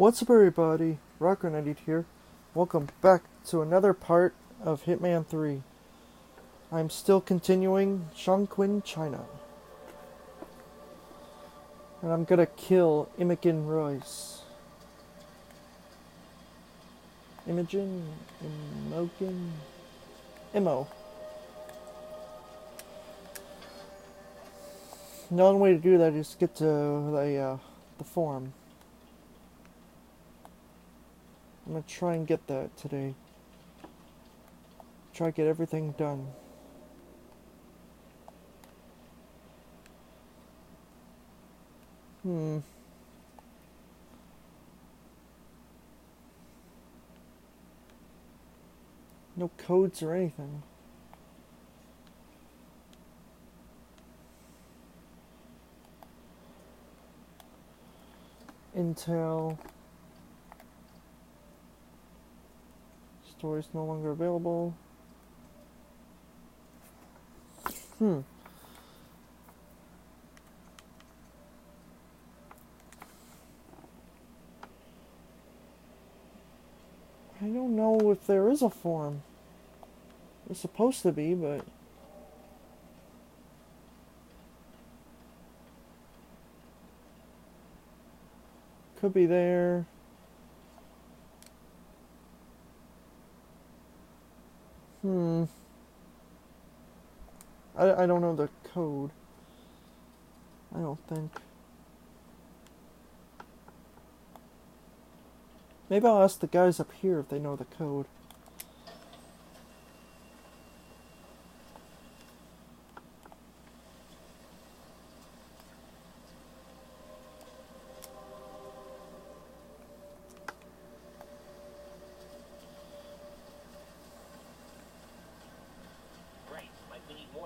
What's up, everybody? Rocker98 here. Welcome back to another part of Hitman 3. I'm still continuing Chongqing, China. And I'm gonna kill Imogen Royce. Imogen. The only way to do that is get to the farm. I'm going to try and get that today. Try to get everything done. No codes or anything. Intel. Store is no longer available. I don't know if there is a form. It's supposed to be, but could be there. I don't know the code. I don't think. Maybe I'll ask the guys up here if they know the code.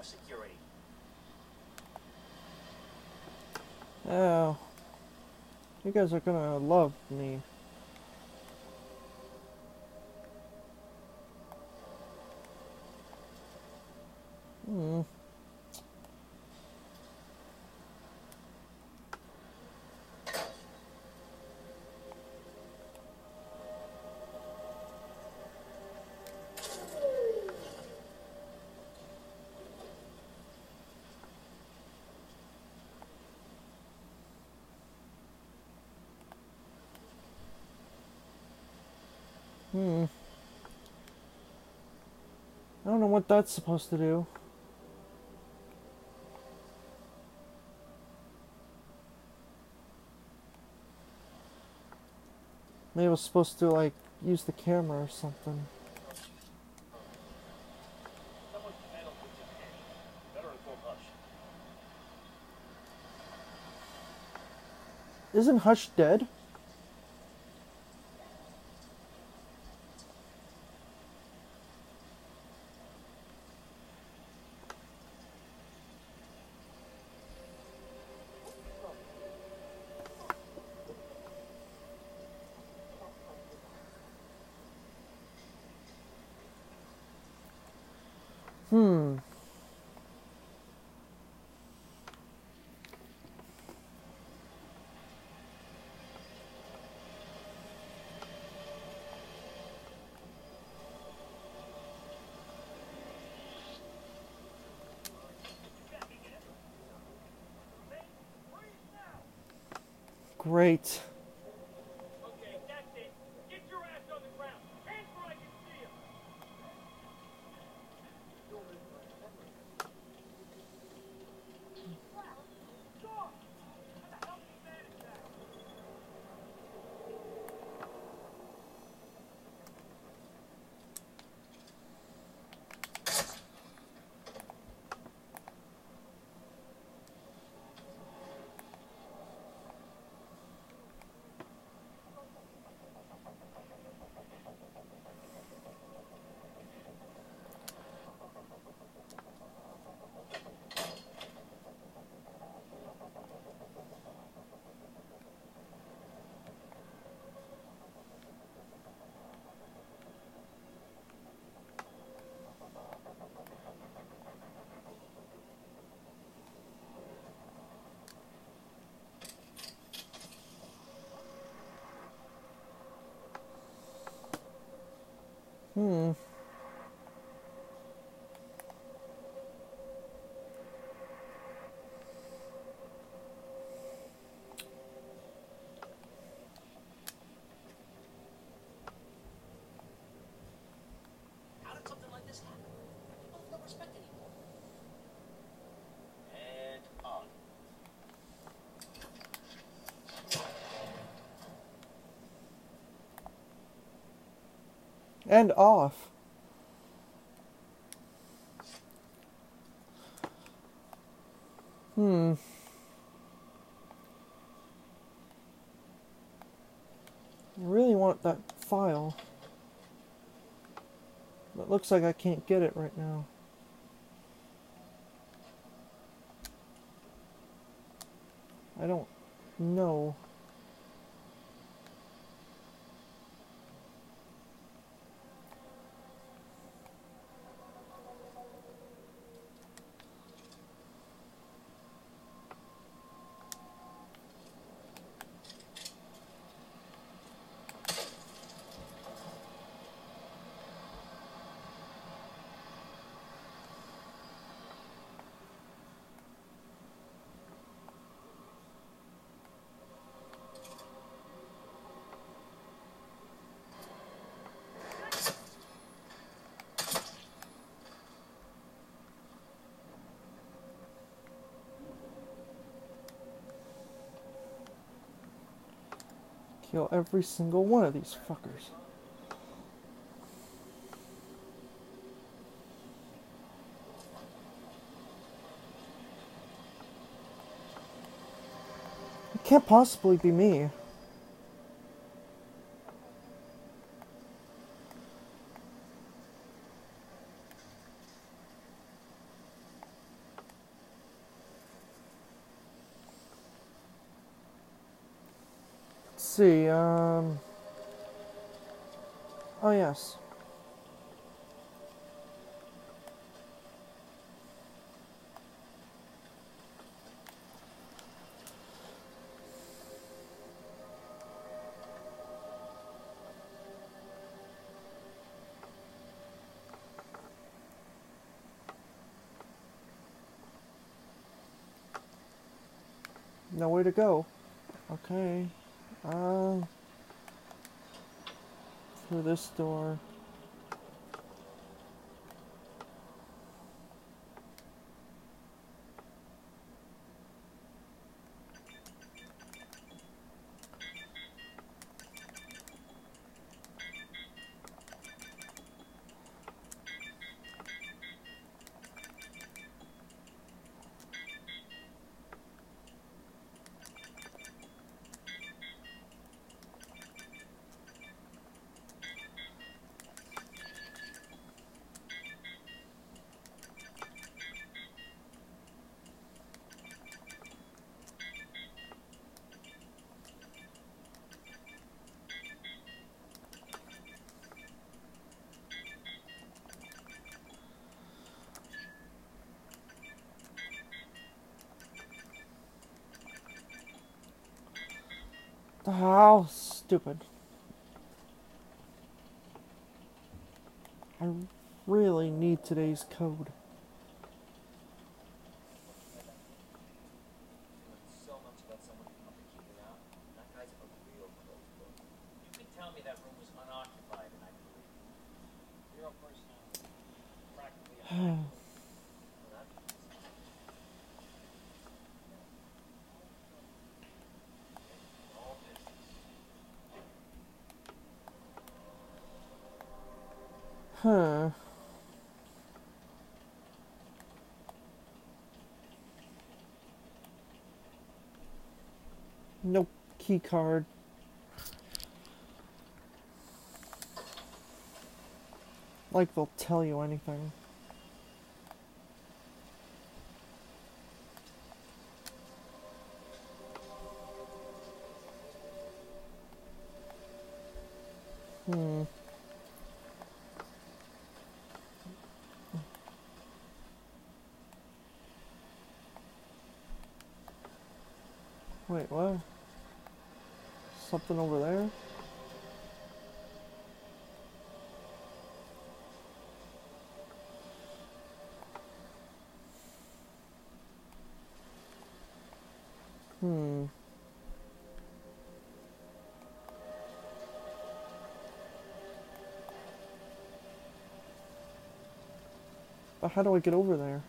Security. Oh, you guys are gonna love me. I don't know what that's supposed to do. Maybe it was supposed to, like, use the camera or something. Isn't Hush dead? Great. Okay, that's it. Get your ass on the ground. Hands where I can see him. What the hell is that exactly? And off. I really want that file. But it looks like I can't get it right now. I don't know. Kill every single one of these fuckers. It can't possibly be me. See, oh yes. Nowhere to go. Okay. Through this door. How stupid. I really need today's code. No key card. Like they'll tell you anything. Wait, what? Something over there? But how do I get over there?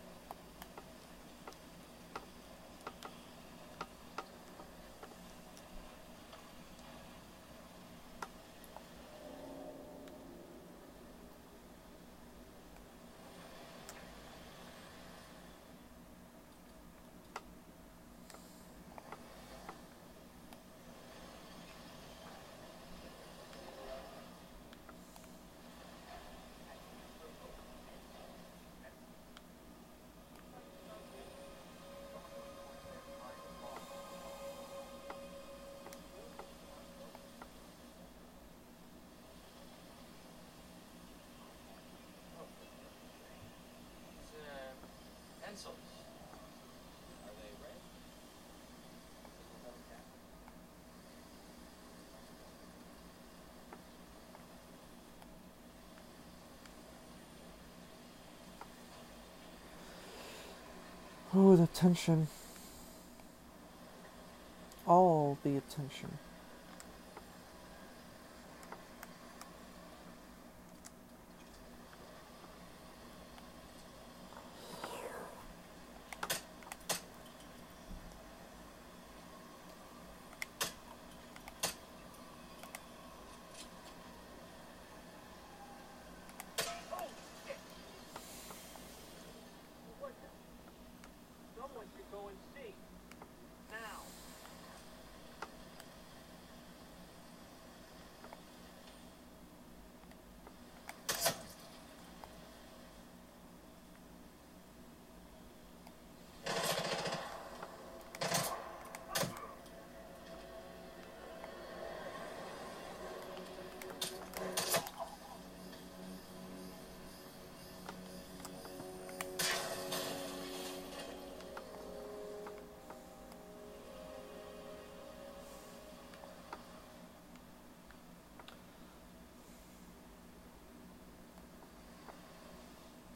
Oh, the attention. All the attention.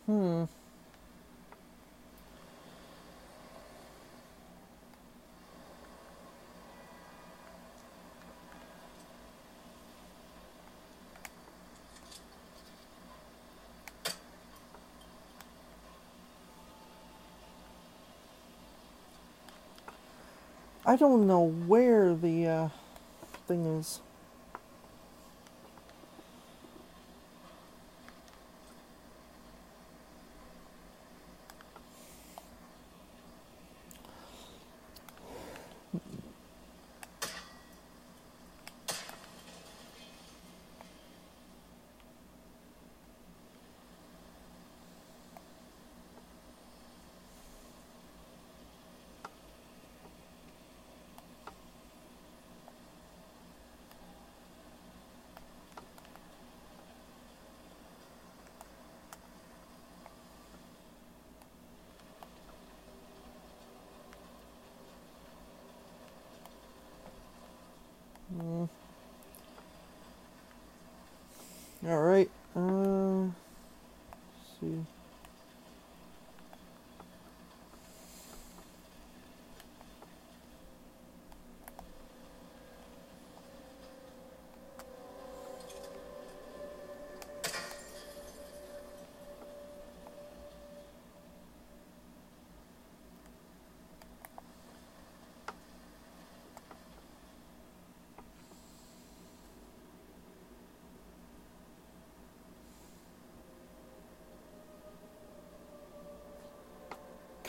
Hmm. I don't know where the thing is. All right. Let's see.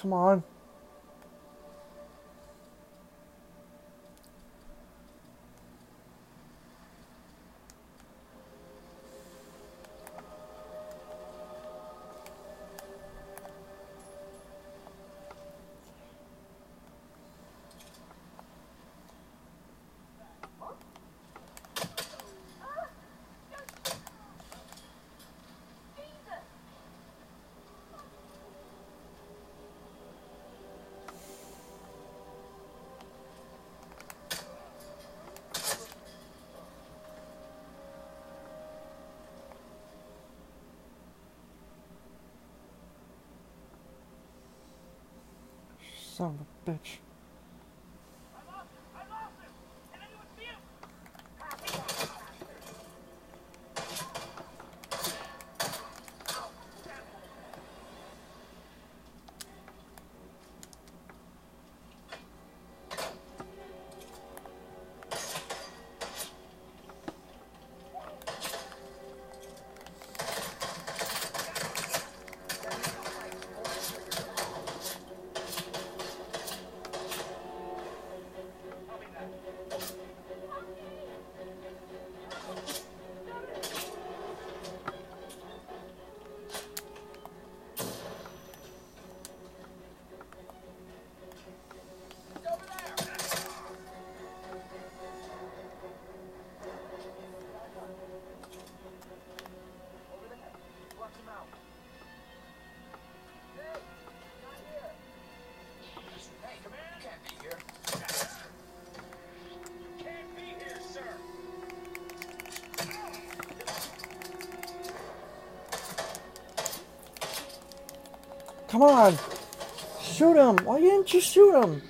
Come on. Son of a bitch. Come on. Shoot him. Why didn't you shoot him?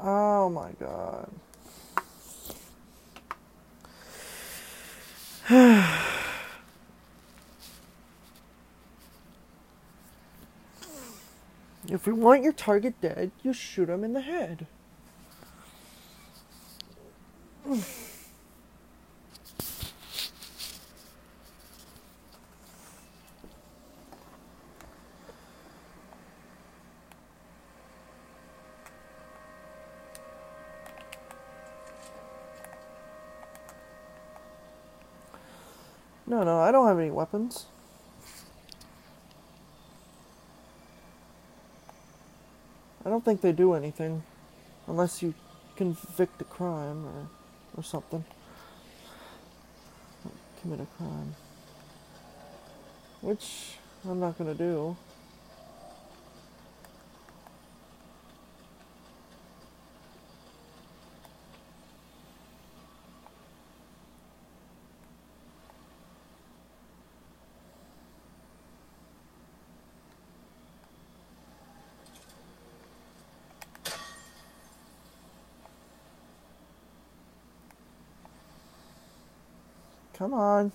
Oh my God. If you want your target dead, you shoot him in the head. No, I don't have any weapons. I don't think they do anything unless you convict a crime or something. Commit a crime. Which I'm not going to do. Come on.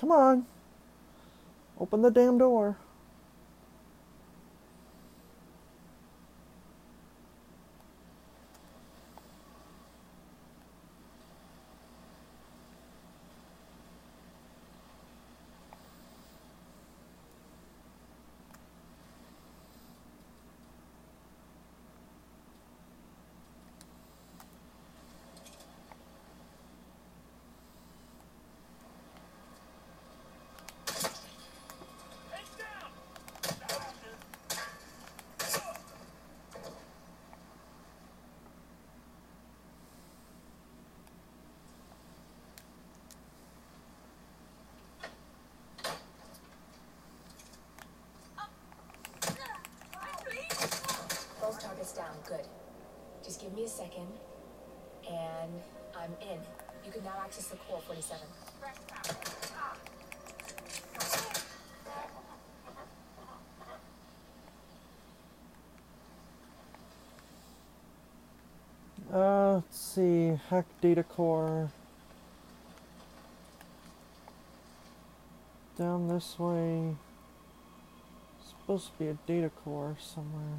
Come on. Open the damn door. Down, good. Just give me a second, and I'm in. You can now access the core 47. Let's see. Hack data core. Down this way. Supposed to be a data core somewhere.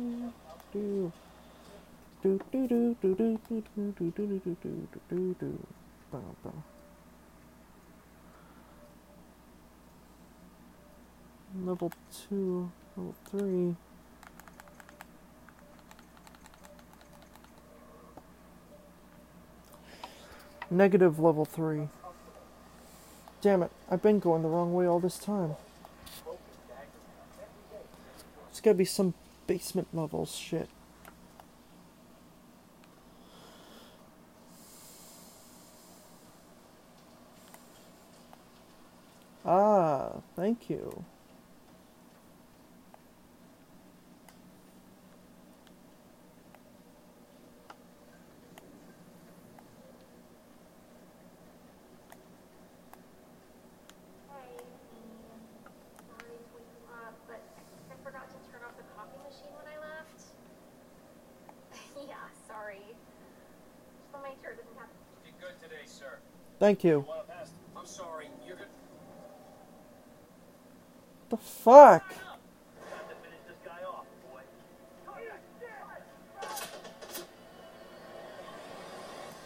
Level 2, level 3. Negative level 3. Damn it, I've been going the wrong way all this time. It's gotta be some basement level shit. Thank you. We'll make sure it doesn't happen. You did good today, sir. Thank you. I'm sorry. You're good. The fuck?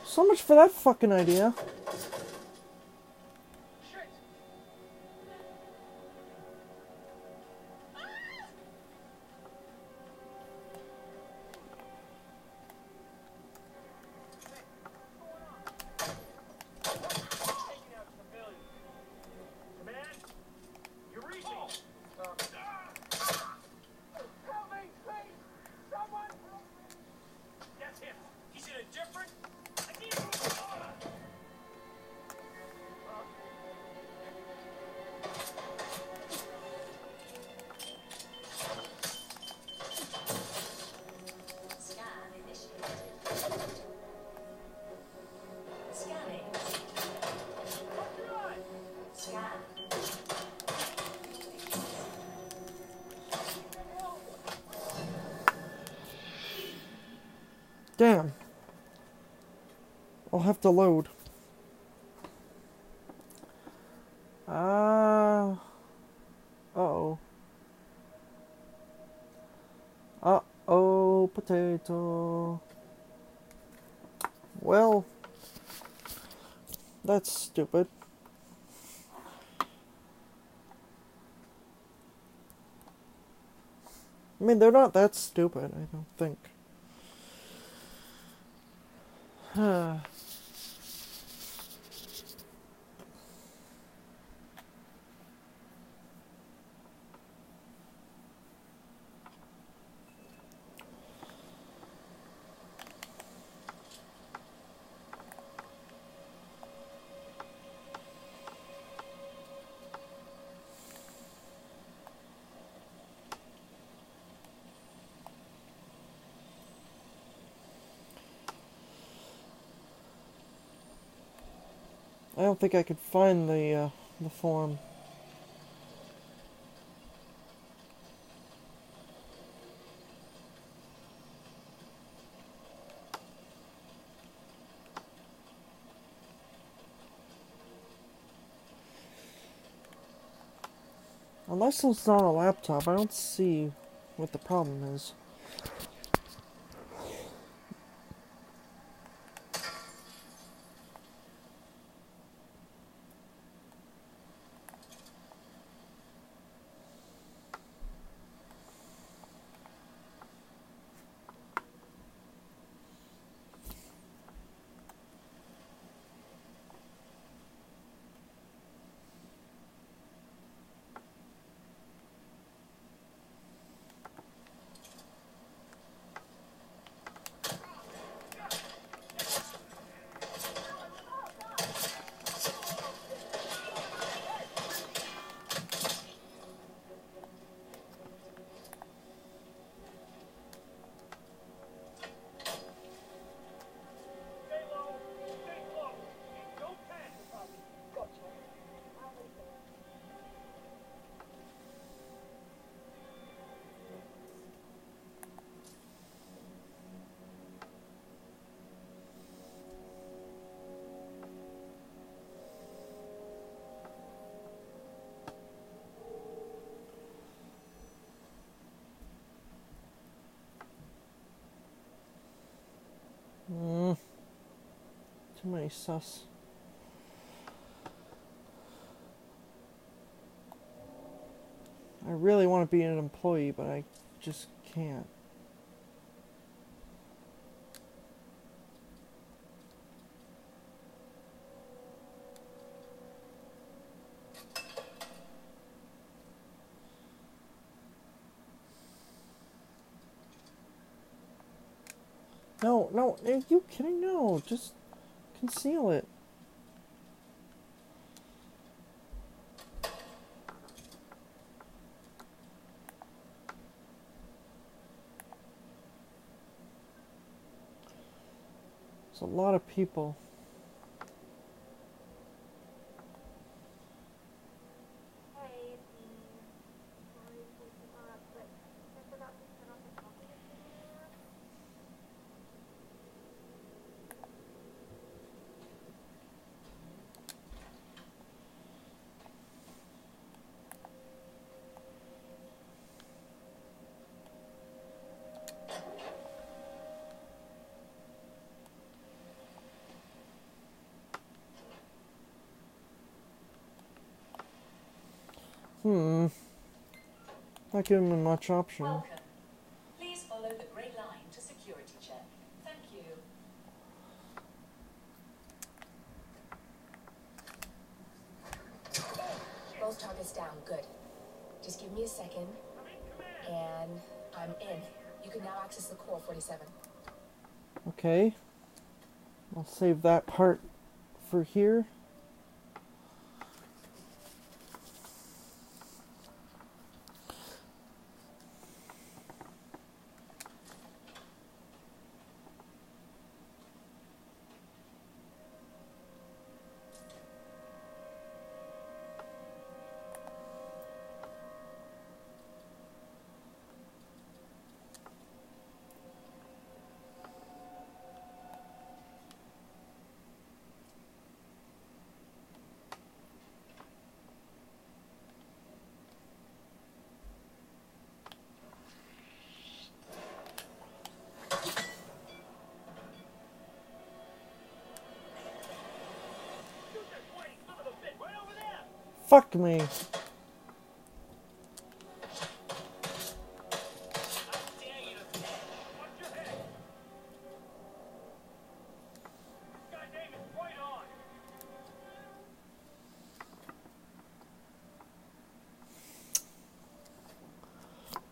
So much for that fucking idea. Damn. I'll have to load. Uh-oh. Uh-oh, potato. Well, that's stupid. I mean, they're not that stupid, I don't think. Huh. I don't think I could find the form. Unless it's not a laptop, I don't see what the problem is. Too many sus. I really want to be an employee, but I just can't. No, no, are you kidding? No, just conceal it. There's a lot of people. Not giving me much option. Welcome. Please follow the grey line to security check. Thank you. Both targets down. Good. Just give me a second, and I'm in. You can now access the core 47. Okay. I'll save that part for here. Fuck me.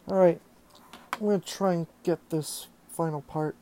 Alright, I'm gonna try and get this final part.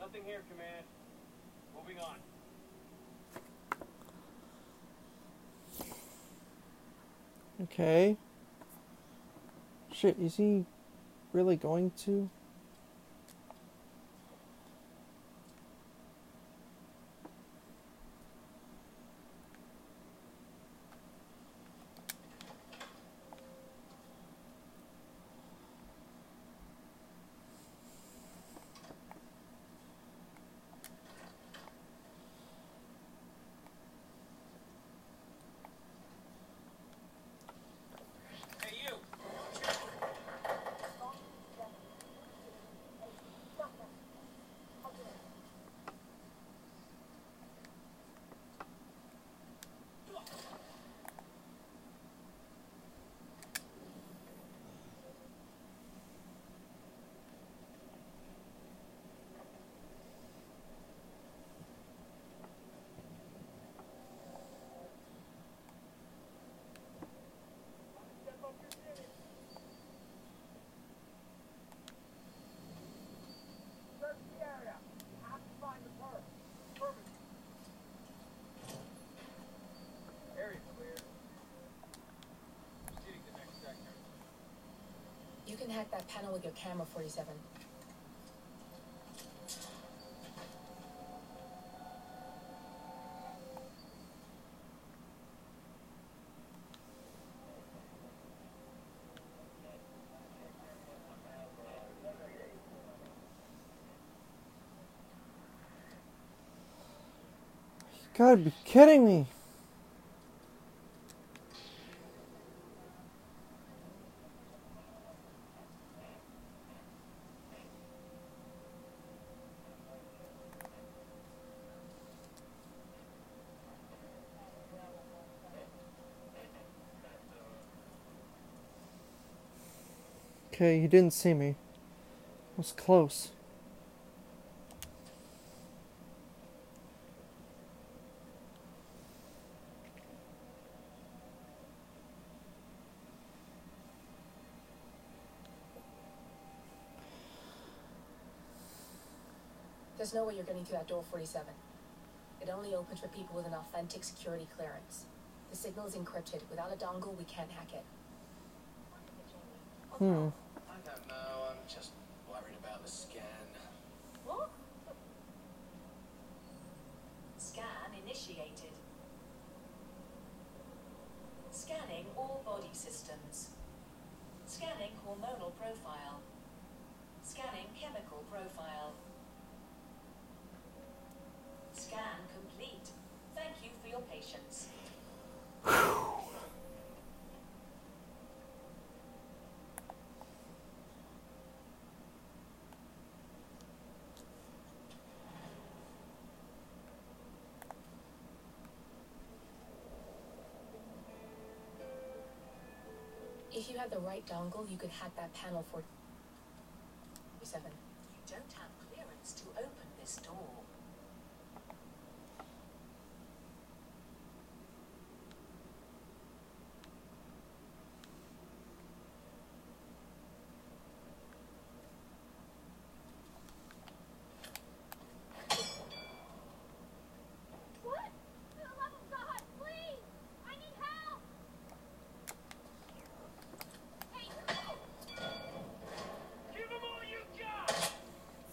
Nothing here, command. Moving on. Okay. Shit, is he really going to? You can hack that panel with your camera, 47. gotta be kidding me. Okay, he didn't see me. It was close. There's no way you're getting through that door 47. It only opens for people with an authentic security clearance. The signal is encrypted. Without a dongle, we can't hack it. Hmm. I don't know, I'm just worried about the scan. What? Scan initiated. Scanning all body systems. Scanning hormonal profile. Scanning chemical profile. Scan complete. Thank you for your patience. If you had the right dongle, you could hack that panel for 7. You don't have clearance to open this door.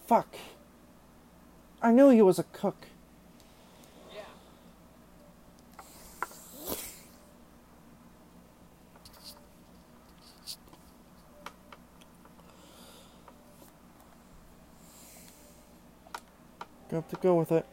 Fuck. I knew he was a cook. Yeah. Gonna have to go with it.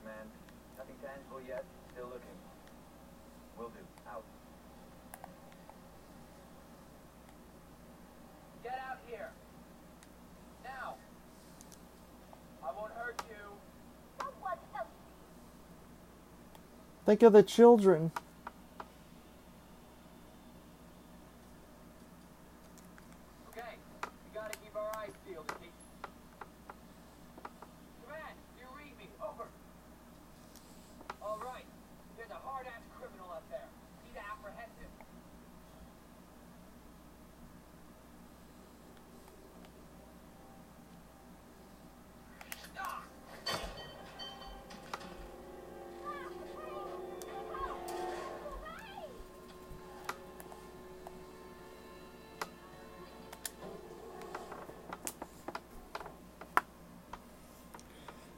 Command. Nothing tangible yet. Still looking. Will do. Out. Get out here. Now. I won't hurt you. Someone help me. Think of the children.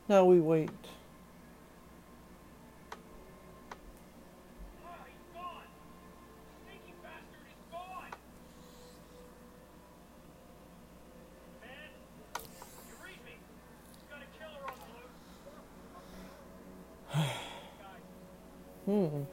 Now we wait. Oh, he's gone. The sneaky bastard is gone. Man, you read me. You got a killer on the loose.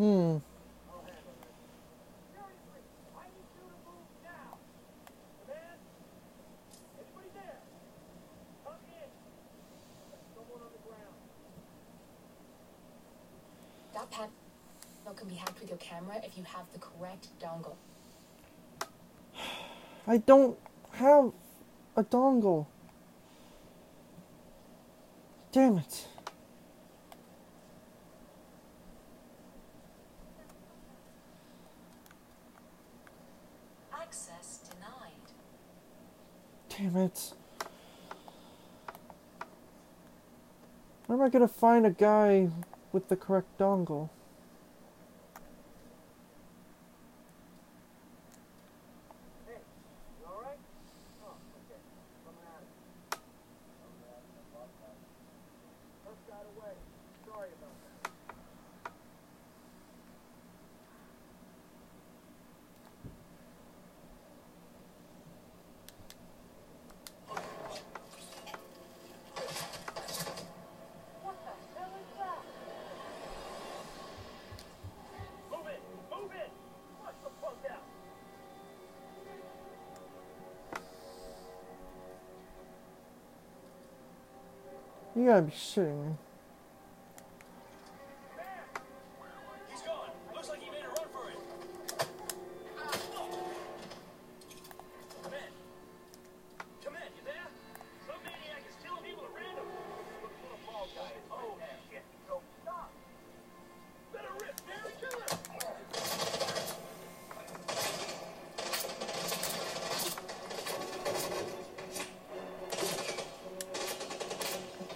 Hmm. Can be hacked with your camera if you have the correct dongle. I don't have a dongle. Damn it. Access denied. Damn it. Where am I gonna find a guy with the correct dongle? You gotta be shitting me. He's gone. Looks like he made a run for it. Come in. Come in, you there? Some maniac is killing people at random. Look for the ball guy. Oh, shit. Go stop. Let her rip, man. Kill him.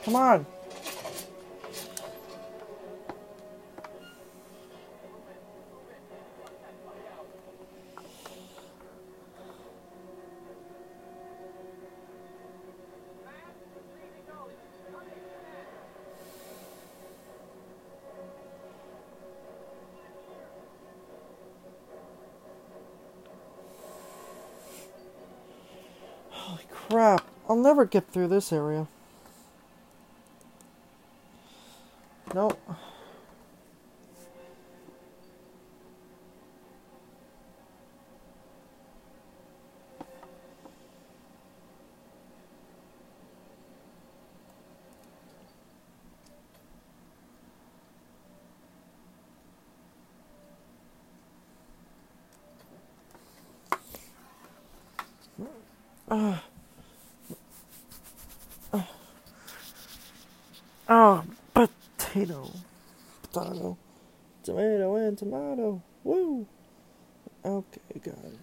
Come on. Holy crap. I'll never get through this area. Nope. Potato, tomato, and tomato. Woo! Okay, got it.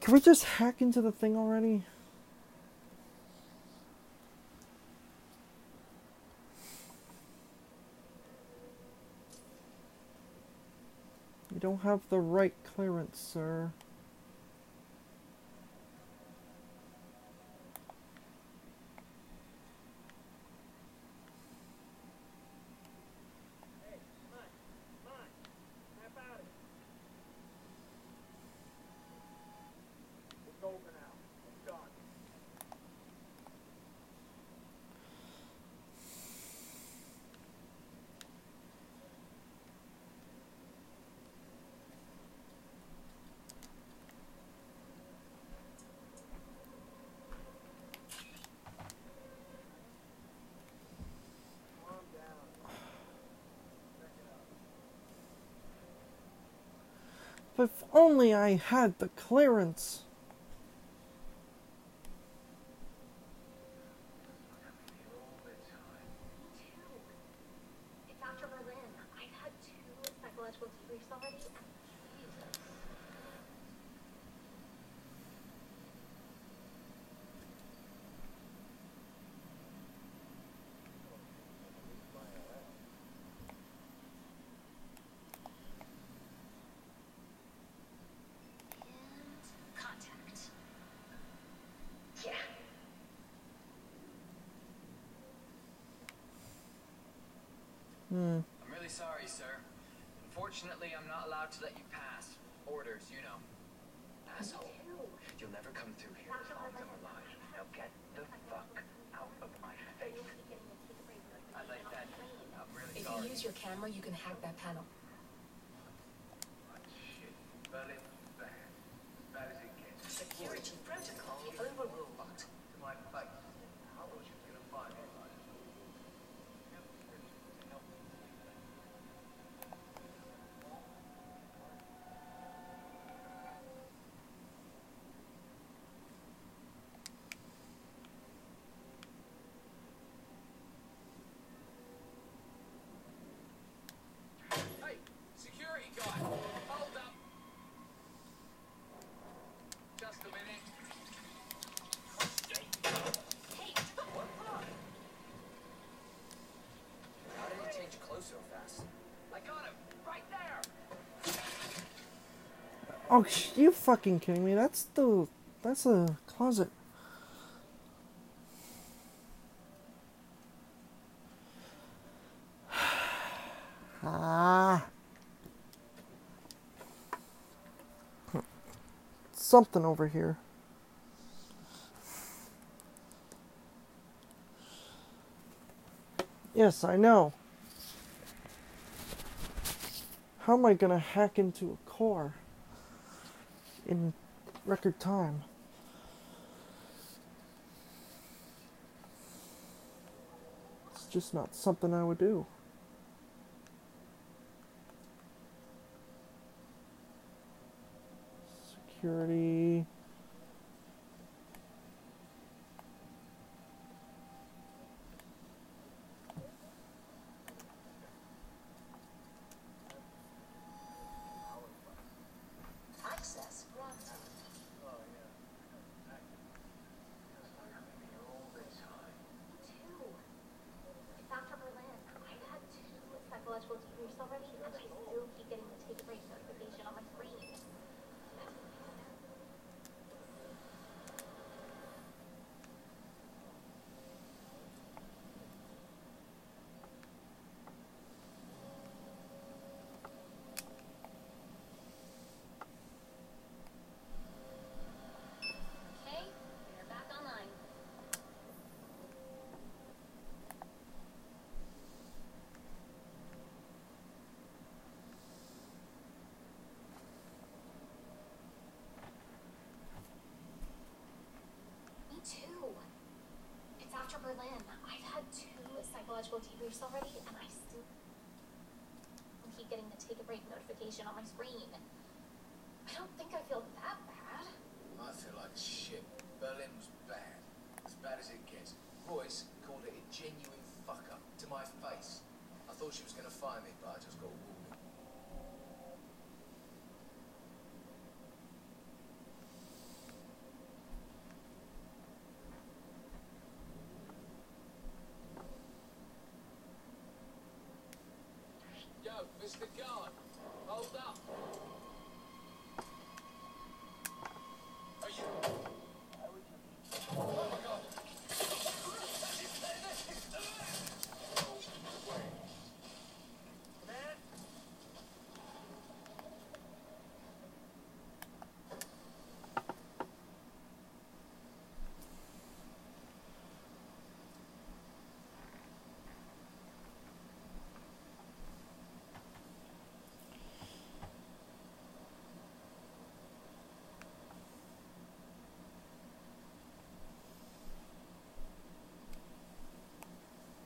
Can we just hack into the thing already? You don't have the right clearance, sir. If only I had the clearance. It's after Berlin. I've had 2 psychological debriefs already. Jesus. I'm really sorry, sir. Unfortunately, I'm not allowed to let you pass. Orders, you know. Asshole. You'll never come through here as long as I'm alive. Now get the fuck out of my face. I like that. I'll use your camera, you can hack that panel. Security protocol overruled. To my face. How was you gonna find it? Oh, you fucking kidding me? That's a closet. Ah. Something over here. Yes, I know. How am I gonna hack into a car in record time? It's just not something I would do. Security. After Berlin, I've had 2 psychological debriefs already, and I still keep getting the take a break notification on my screen. I don't think I feel that bad. I feel like shit. Berlin was bad. As bad as it gets. Royce called it a genuine fuck-up to my face. I thought she was going to fire me, but I just got warned. Mr. Guard, hold up. Are you? Oh my God.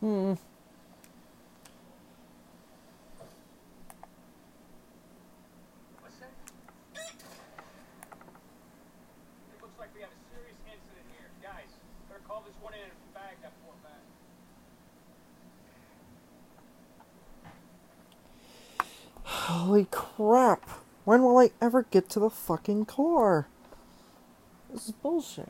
Man. Hmm. What's that? It looks like we had a serious incident here. Guys, better call this one in and bag that poor man. Holy crap. When will I ever get to the fucking car? This is bullshit.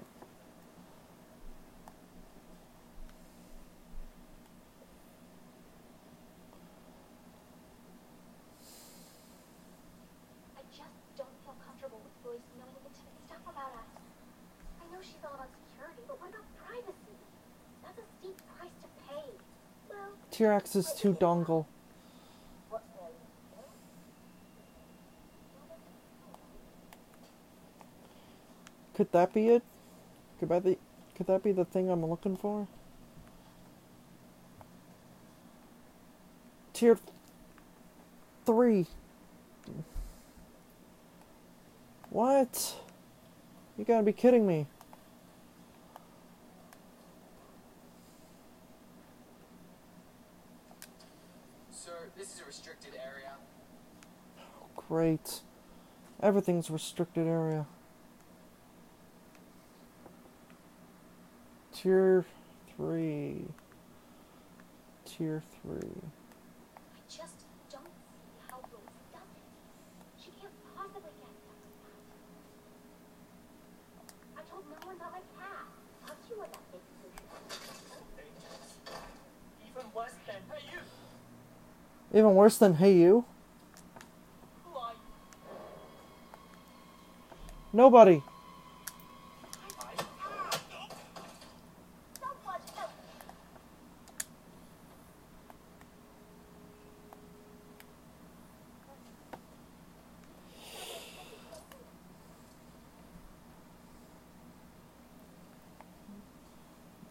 Your access to dongle. Could that be it? Could that be the thing I'm looking for? Tier 3. What? You gotta be kidding me. Sir, this is a restricted area. Oh, great. Everything's a restricted area. Tier 3. Tier 3. Even worse than Hey You? Who are you? Nobody.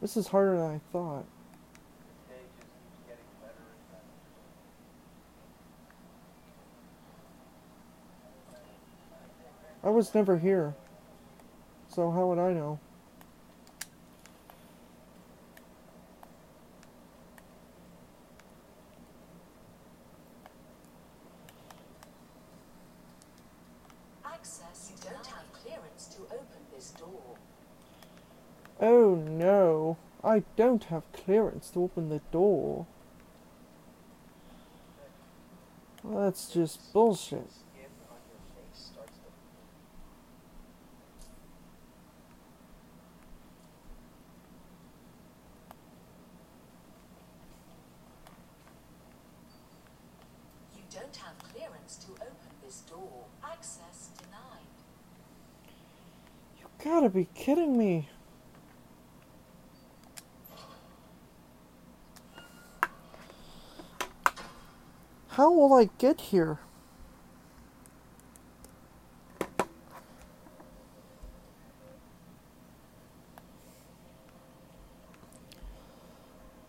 This is harder than I thought. I was never here, so how would I know? Access, you don't have clearance to open this door. Oh no, I don't have clearance to open the door. Well, that's just bullshit. Gotta be kidding me. How will I get here?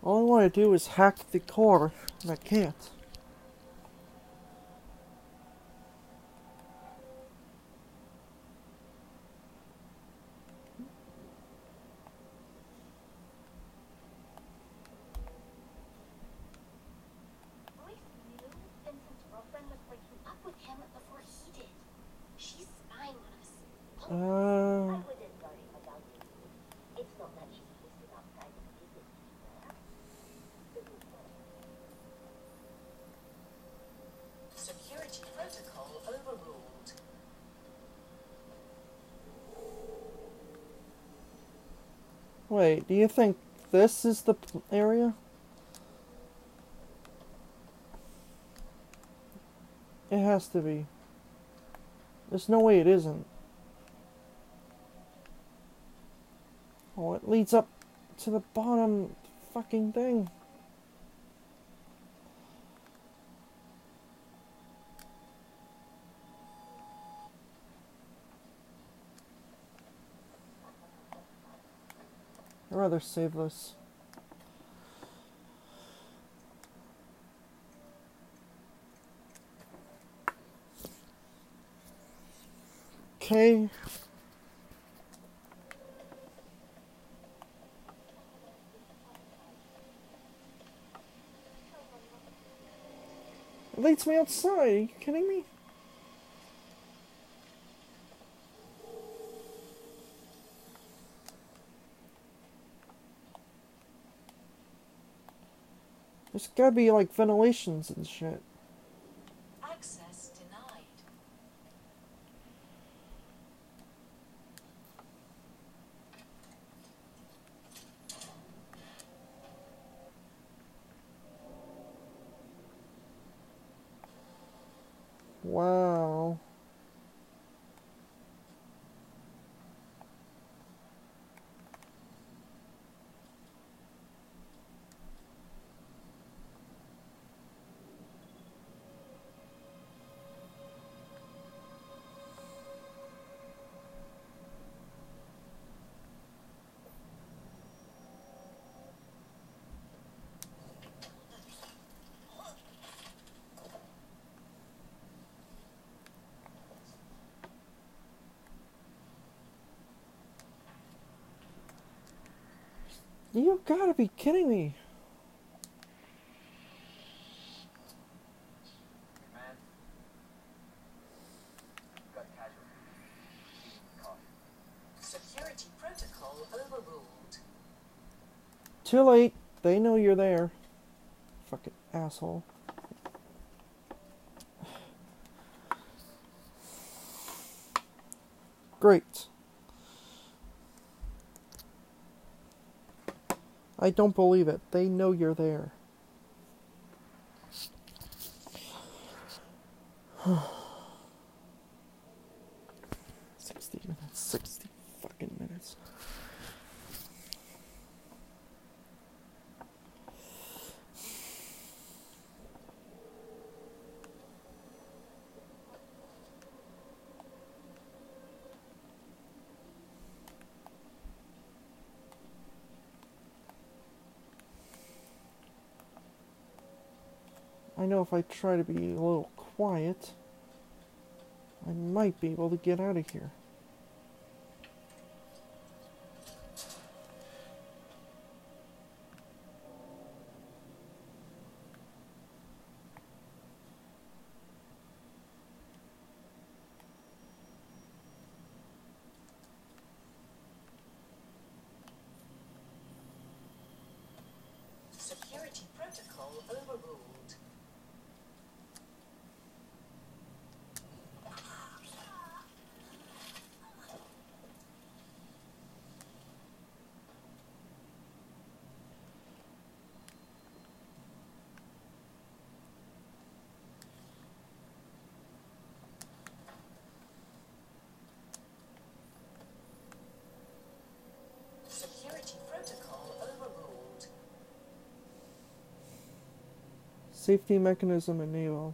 All I want to do is hack the core, and I can't. Wait, do you think this is the area? It has to be. There's no way it isn't. Oh, it leads up to the bottom fucking thing. I'd rather save this. Okay. It leads me outside. Are you kidding me? There's gotta be like ventilations and shit. Access denied. Wow. You gotta be kidding me. Security protocol overruled. Too late. They know you're there. Fucking asshole. Great. I don't believe it. They know you're there. Sixty fucking minutes. I know if I try to be a little quiet, I might be able to get out of here. Security protocol overruled. Safety mechanism enabled.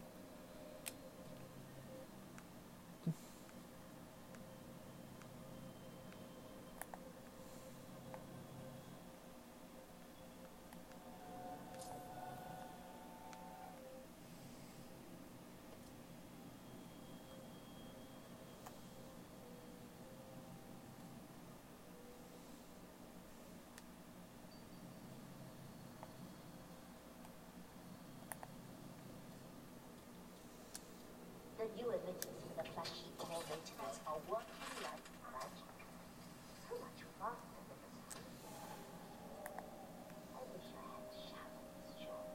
The new images for the flashy innovators are working like magic. So much faster than the speed. I wish I had Sharon's job.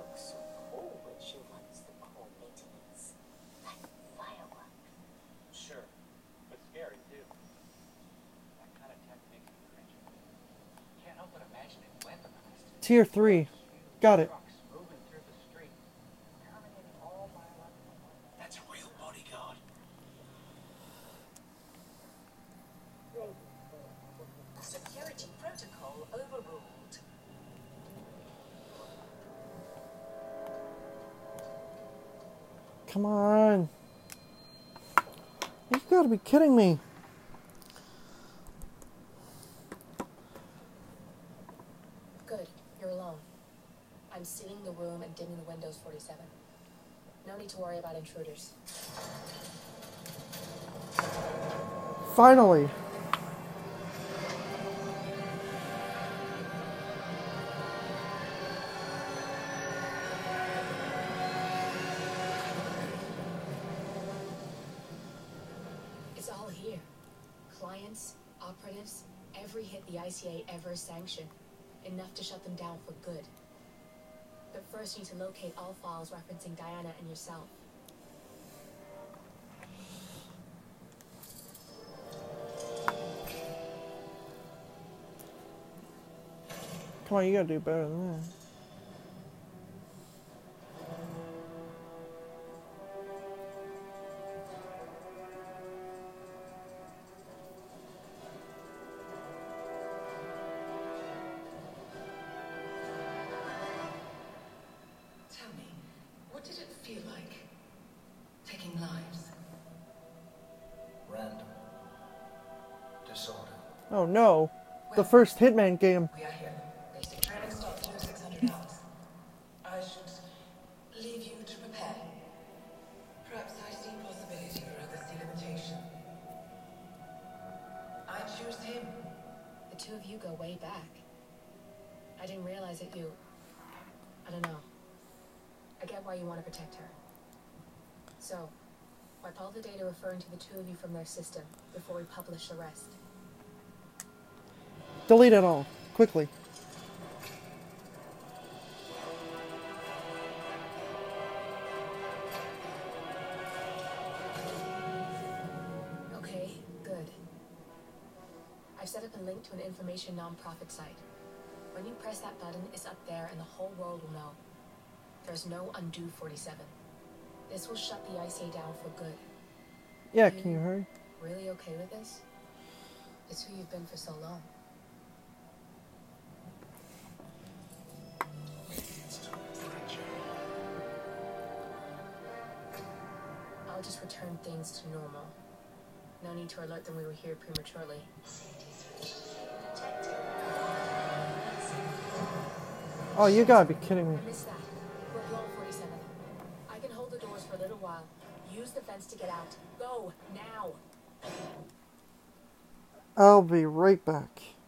Looks so cool when she runs the core maintenance. Like fireworks. Sure, but scary too. That kind of tech makes me cringe. Can't help but imagine it weaponized. Tier 3. Got it. Come on. You've got to be kidding me. Good. You're alone. I'm sealing the room and dimming the windows, 47. No need to worry about intruders. Finally. Clients, operatives, every hit the ICA ever sanctioned, enough to shut them down for good. But first you need to locate all files referencing Diana and yourself. Come on, you gotta do better than that. Oh no, the first Hitman game. We are here. Basic training starts at $600. I should leave you to prepare. Perhaps I see possibility rather see limitation. I choose him. The two of you go way back. I didn't realize that you... I don't know. I get why you want to protect her. So, wipe all the data referring to the two of you from their system before we publish the rest. Delete it all, quickly. Okay, good. I've set up a link to an information nonprofit site. When you press that button, it's up there and the whole world will know. There's no undo 47. This will shut the ICA down for good. Yeah, can you hurry? Really okay with this? It's who you've been for so long. I'll just return things to normal. No need to alert them we were here prematurely. Oh, you gotta be kidding me. I missed that. We're below 47. I can hold the doors for a little while. Use the fence to get out. Go, now. I'll be right back.